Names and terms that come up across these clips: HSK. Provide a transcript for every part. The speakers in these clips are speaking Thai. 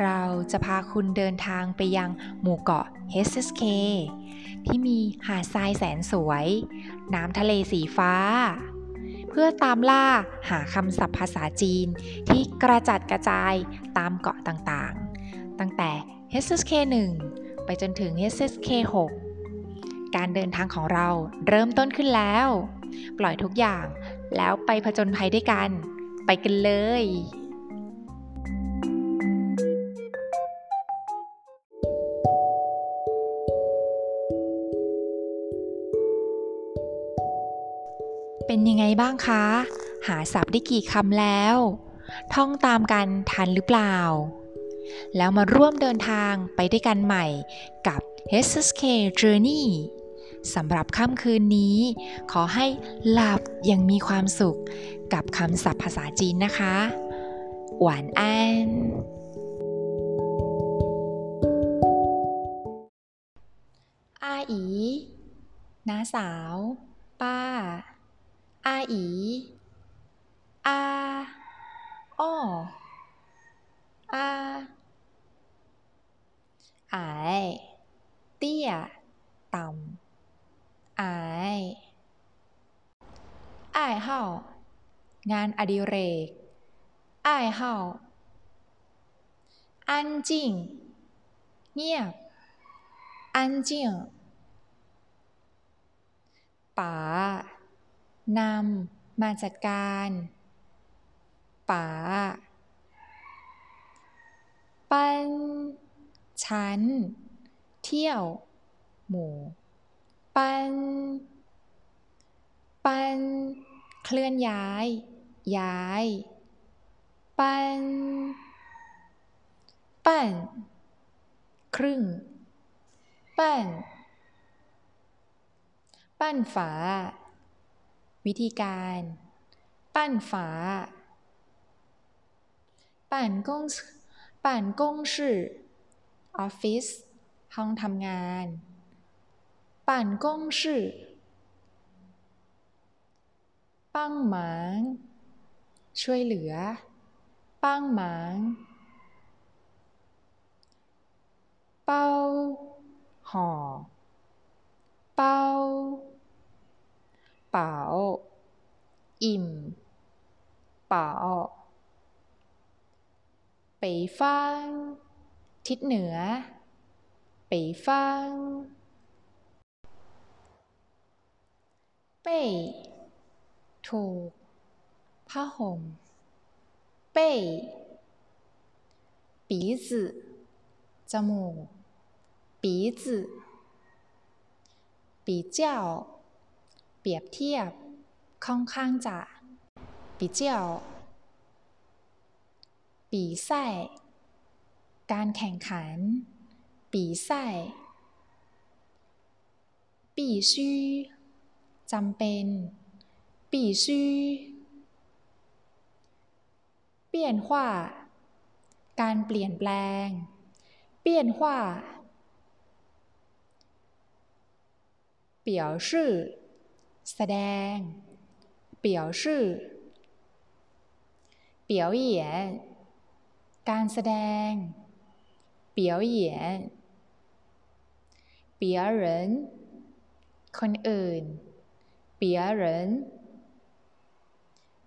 เราจะพาคุณเดินทางไปยังหมู่เกาะ HSK ที่มีหาดทรายแสนสวยน้ำทะเลสีฟ้าเพื่อตามล่าหาคำศัพท์ภาษาจีนที่กระจัดกระจายตามเกาะต่างๆตั้งแต่ HSK 1 ไปจนถึง HSK 6 การเดินทางของเราเริ่มต้นขึ้นแล้วปล่อยทุกอย่างแล้วไปผจญภัยด้วยกันไปกันเลยเป็นยังไงบ้างคะหาศัพท์ได้กี่คำแล้วท่องตามกันทันหรือเปล่าแล้วมาร่วมเดินทางไปด้วยกันใหม่กับ HSK Journey สำหรับค่ำคืนนี้ขอให้หลับอย่างมีความสุขกับคำศัพท์ภาษาจีนนะคะหวานอันอาอีน้าสาวป้าอาอีอาอ้ออาอายเตี้ยต่ำอายอ้ายเฮางานอดิเรกอ้ายเฮาอันจิงเงียบอันจิงป๋านำมาจัดการป๋าปันชั้นเที่ยวหมู่ปันปันเคลื่อนย้ายย้ายปันปันครึ่งปันปันฝาวิธีการปั่นฝาปั่นกงสื่อออฟฟิศห้องทำงานปั่นกงสื่อปังหมางช่วยเหลือปังหมางเป้าห่อเป้าเป๋าอิ่มเป๋า北方ทิศเหนือ北方เป้ถูกผ้าห่มเป้鼻子จมูก鼻子比较เปรียบเทียบค่อนข้างจะปีเจียวปีไส้การแข่งขันปีไส้ปีชื่อจำเป็นปีชื่อเปลี่ยนว่าการเปลี่ยนแปลงเปลี่ยนว่าเปี่ยวชื่อแสดงเปี่ยวชื่อเปี่ยวเหยียนการแสดงเปี่ยวเหยียนเปี่ยวเหรินคนอื่นเปี่ยวเหริน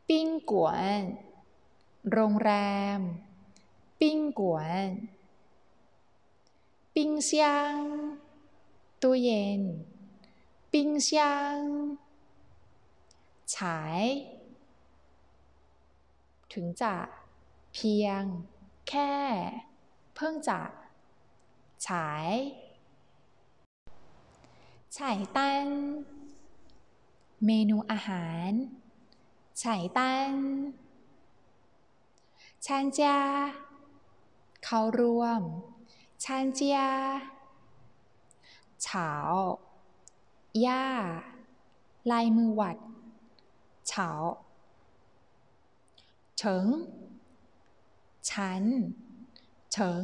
ปิ้งกวนโรงแรมปิ้งกวนปิ้งช่างตู้เย็นปิ้งช่างฉายถึงจะเพียงแค่เพิ่งจะฉายฉายตันเมนูอาหารฉายตันชานเจียเข้าร่วมชานเจียเฉาย่าลายมือวัดเฉาเฉิงฉันเฉิง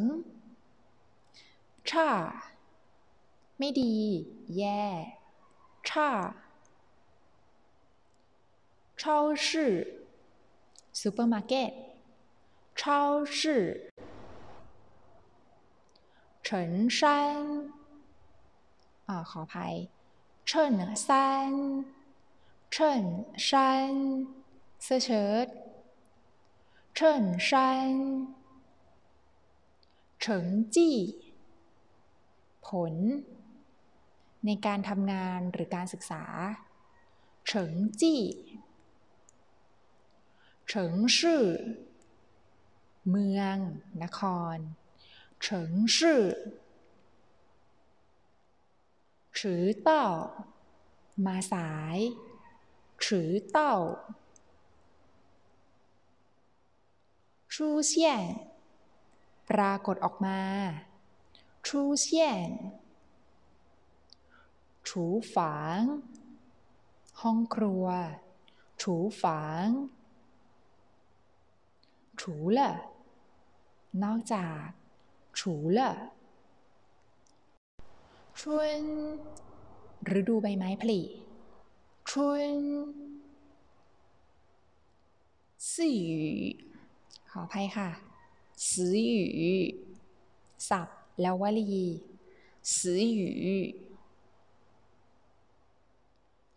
ช่าไม่ดีแย่ช่า超市 supermarket 超市เฉินซานขออภัยเฉินซานเฉินซานเสื้อเชิ้ตเฉินซานเฉิงจี้ผลในการทำงานหรือการศึกษาเฉิงจี้เฉิงชื่อเมืองนครเฉิงชื่อถือเต้ามาสายถือเต้าชูเซียนปรากฏออกมาชูเซียนถูฝางห้องครัวถูฝางถูละนอกจากถูละชุนฤดูใบไม้ผลิชุนสีขออภัยค่ะสีศัพท์แล้ววลีสี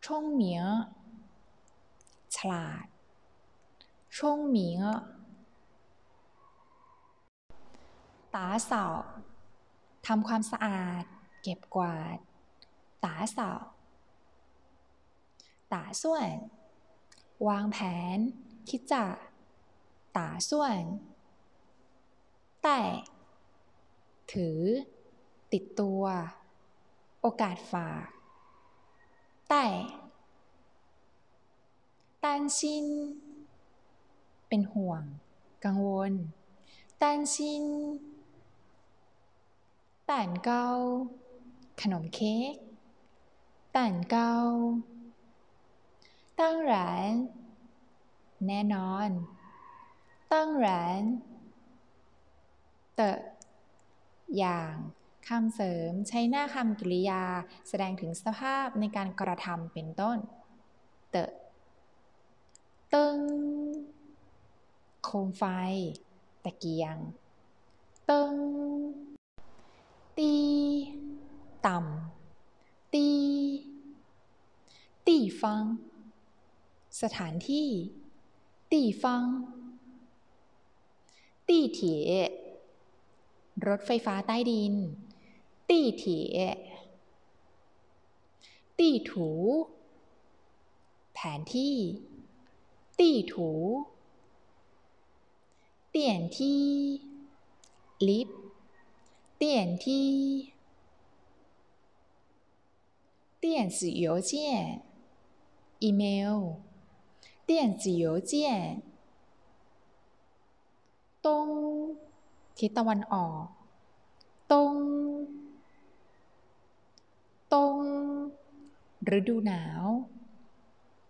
ชงเหมียฉลาดชงเหมียตาเสาทำความสะอาดเก็บกวาดตาเสาตาส่วนวางแผนคิดจะตาส่วนแต่ถือติดตัวโอกาสฝากแต่ตันชินเป็นห่วงกังวลตันชินต่านเกาขนมเค้กต่านเกาตั้งร้านแน่นอนตั้งร้านเตะอย่างคำเสริมใช้หน้าคำกริยาแสดงถึงสภาพในการกระทำเป็นต้นเตะตึงโคมไฟตะเกียงตึงตีต่ำตีตีฟังสถานที่ตีฟังตีเถียรถไฟฟ้าใต้ดินตีเถียตีถูแผนที่ตีถูเตี่ยนที่ลิฟต์เตี่ยนที่เตี่ยนสี邮件อีเมลเตี่ยนสี邮件ตรงทิศตะวันออกตรงตรงฤดูหนาว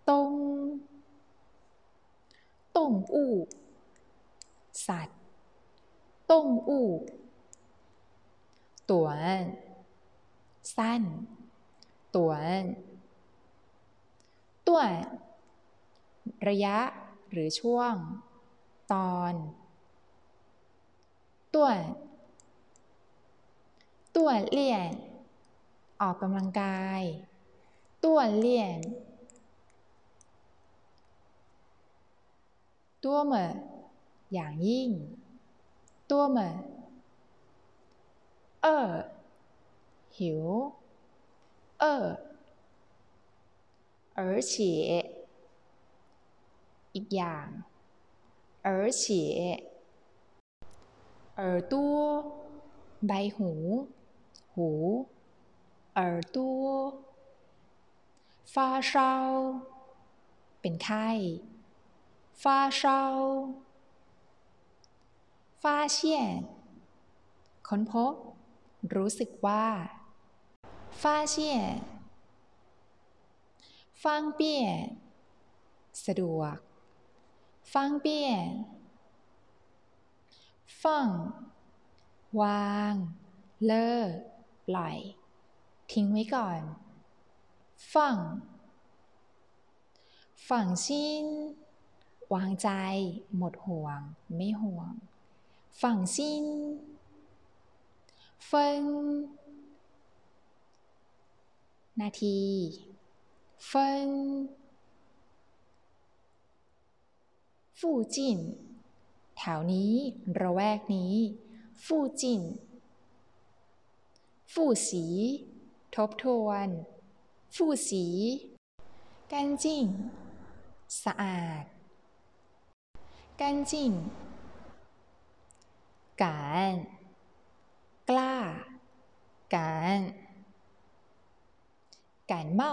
ตรงตงอู่สัตว์ตงอู่ตวนสั้นตวนตวนระยะหรือช่วงตอนตวนตวนเลี่ยนออกกำลังกายตวนเลี่ยนตัวเหมืออย่างยิ่งตัวเหมือหิว而且อีกอย่าง而且耳朵ใบหูหู耳朵发烧เป็นไข้发烧发现ค้นพบรู้สึกว่าฟ้าเชี่ยฟังเปี้ยสะดวกฟังเปี้ยฟังวางเลิกปล่อยทิ้งไว้ก่อนฟังฝังชิ้นวางใจหมดห่วงไม่ห่วงฝังชิ้น เฟิงนาทีเฟิงฟู่จิ่นแถวนี้ระแวกนี้ฟู่จิ่นฟู่สีทบทวนฟู่สีกันจิ่งสะอาดกันจิ่งการกล้าการเมา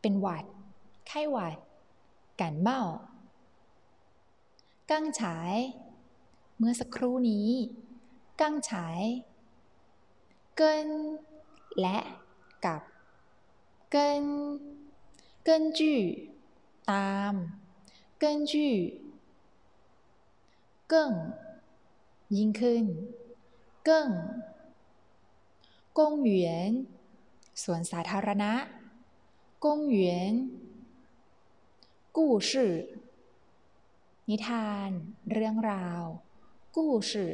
เป็นหวัดไข้หวัดการเมากังฉายเมื่อสักครู่นี้กังฉายเกินและกับเกินจื่อตามเกินจื่อเกิ้งยิ่งขึ้นเกิ้งกงเหวียนสวนสาธารณะกงเหวียนกู้ชื่อนิทานเรื่องราวกู้ชื่อ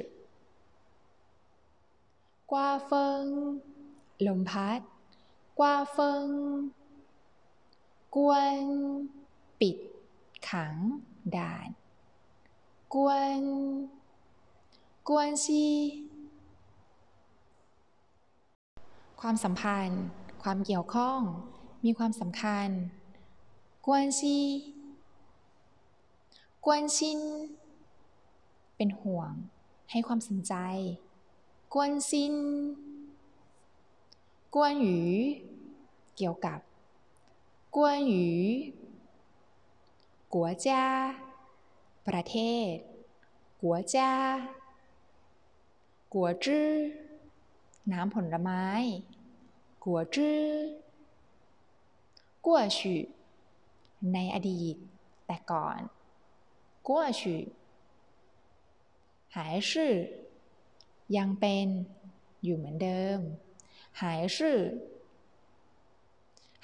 กวาเฟิงลมพัดกวาเฟิงกวนปิดขังด่านกวนซีความสัมพันธ์ความเกี่ยวข้องมีความสำคัญกวนซีกวนชินเป็นห่วงให้ความสนใจกวนซินกวนหยูเกี่ยวกับกวนหยูกัวจ้าประเทศกัวจ้ากัวจื้อน้ำผลไม้กัวจื้อกัวชื่อในอดีตแต่ก่อนกัวชื่อหายชื่อยังเป็นอยู่เหมือนเดิมหายชื่อ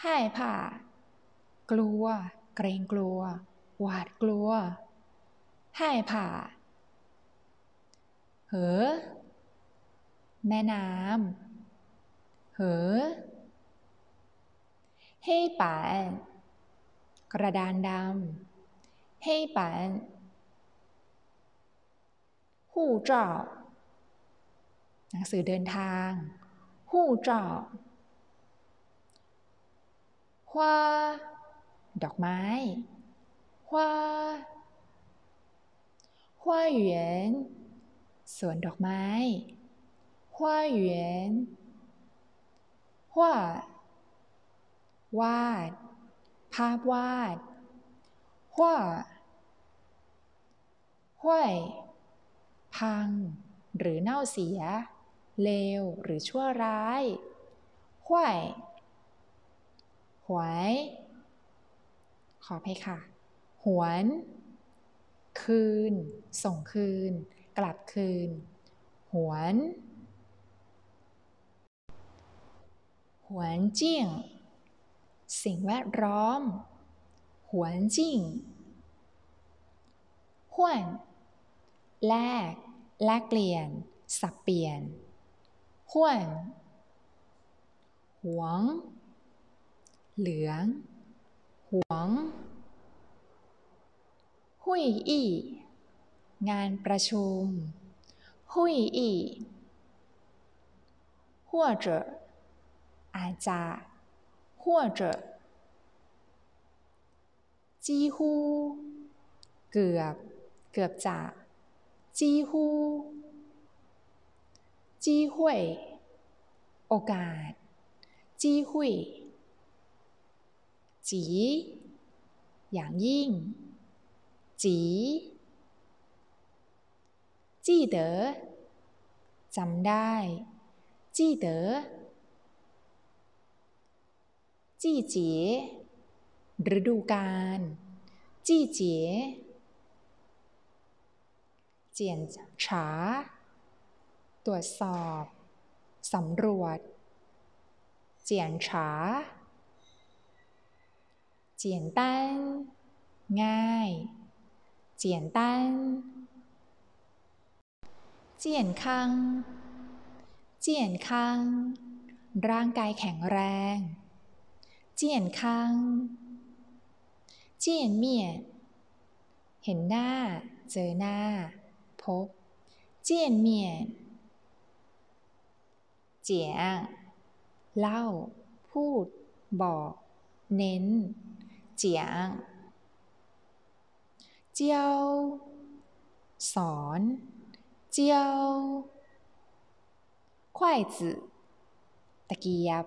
หายผ่ากลัวเกรงกลัวหวาดกลัวหายผ่าเหอแม่น้ำเหอเฮ่ป่านกระดานดำเฮ่ป่านหู่เจ้าหนังสือเดินทางหู่เจ้าฮวาดอกไม้ฮวาเหวียนสวนดอกไม้ฮวาเหวียนฮวาวาดภาพวาดฮวาห้วยพังหรือเน่าเสียเลวหรือชั่วร้ายห้วยหวยขออภัยค่ะหวนคืนส่งคืนกลับคืนหวนจิ้งสิ่งแวดล้อมหวนจิ้งห้วนแลกเปลี่ยนสับเปลี่ยนห้วนหวงเหลืองหวงหุยอี้งานประชุมหุยอี้หัวเจ๋ออาจจะหัวเจ๋อจีฮูเกือบจะจีฮูจีหุยโอกาสจีหุยจีอย่างยิ่งจีจี้เต๋อจำได้จี้เต๋อจี้เจ๋อฤดูกาลจี้เจ๋อเจียนฉาตรวจสอบสำรวจเจียนฉาเจียนตันง่ายเจียนตันเจียนคัง เจียนคังร่างกายแข็งแรงเจียนคังเจียนเมี่ยเห็นหน้าเจอหน้าพบเจียนเมี่ยเจียงเล่าพูดบอกเน้นเจียงเจียวสอนเจียวควายจื่อตะเกียบ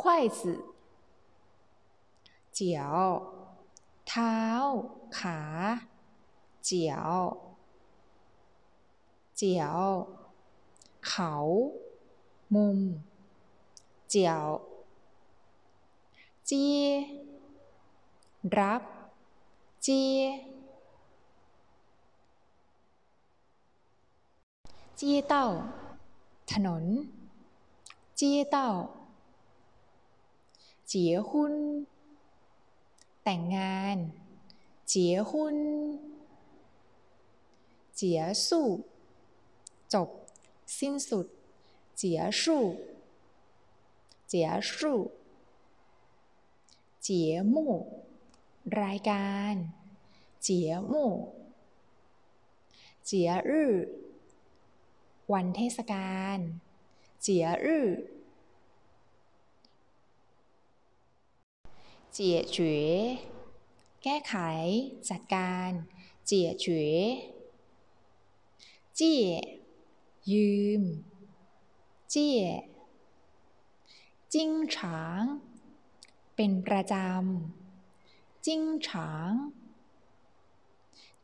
ควายจื่อเจียวเท้าขาเจียวเจียวเขามุมเจียวจีรับจีจีเต้าถนนจีเต้าเจี๋ยหุ้นแต่งงานเจี๋ยหุ้นเจี๋ยสู้จบสิ้นสุดเจี๋ยสู้เจี๋ยสู้เจี๋ยมู่รายการเจี๋ยมู่เจี๋ยรื่อวันเทศกาลเจี๋ยรื่อเจี๋ยเจ๋อแก้ไขจัดการเจี๋ยเจ๋อเจี้ยยืมเจี้ยจิ้งฉางเป็นประจำจิ้งฉาง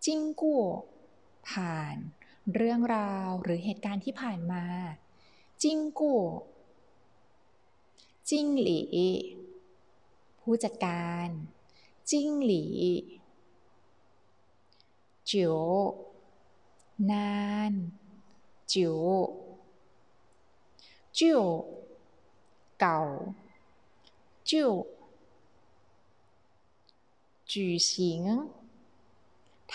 จิ้งกู้ผ่านเรื่องราวหรือเหตุการณ์ที่ผ่านมาจิ้งกู้จิ้งหลีผู้จัดการจิ้งหลีจิ๋วนานจิ๋วจิ๋วเก่าจิ๋วจุ่สิง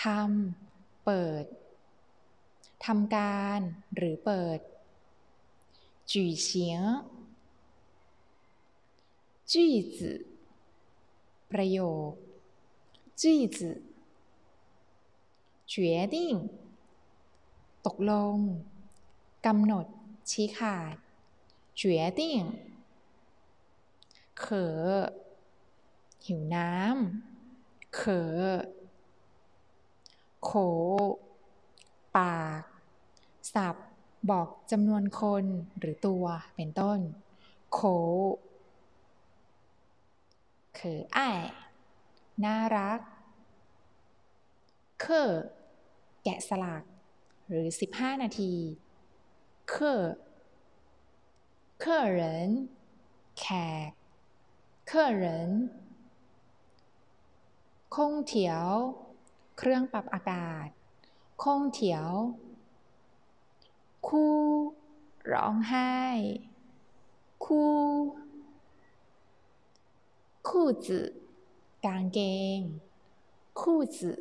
ทำเปิดทำการหรือเปิดจุ่สิงจุ่จื่อประโยคจุ่จื่อ决定ตกลงกำหนดชี้ขาด决定เขอหิวน้ำเขอโขปากสับบอกจำนวนคนหรือตัวเป็นต้นโขเขอไอ้น่ารักเคอแกะสลักหรือ15นาทีเคอเคอเหรินแขกเคอเหรินคงเถียวเครื่องปรับอากาศคงเถียวคู่ร้องไห้คู่คู่จื่อกางเกงคู่จื่อ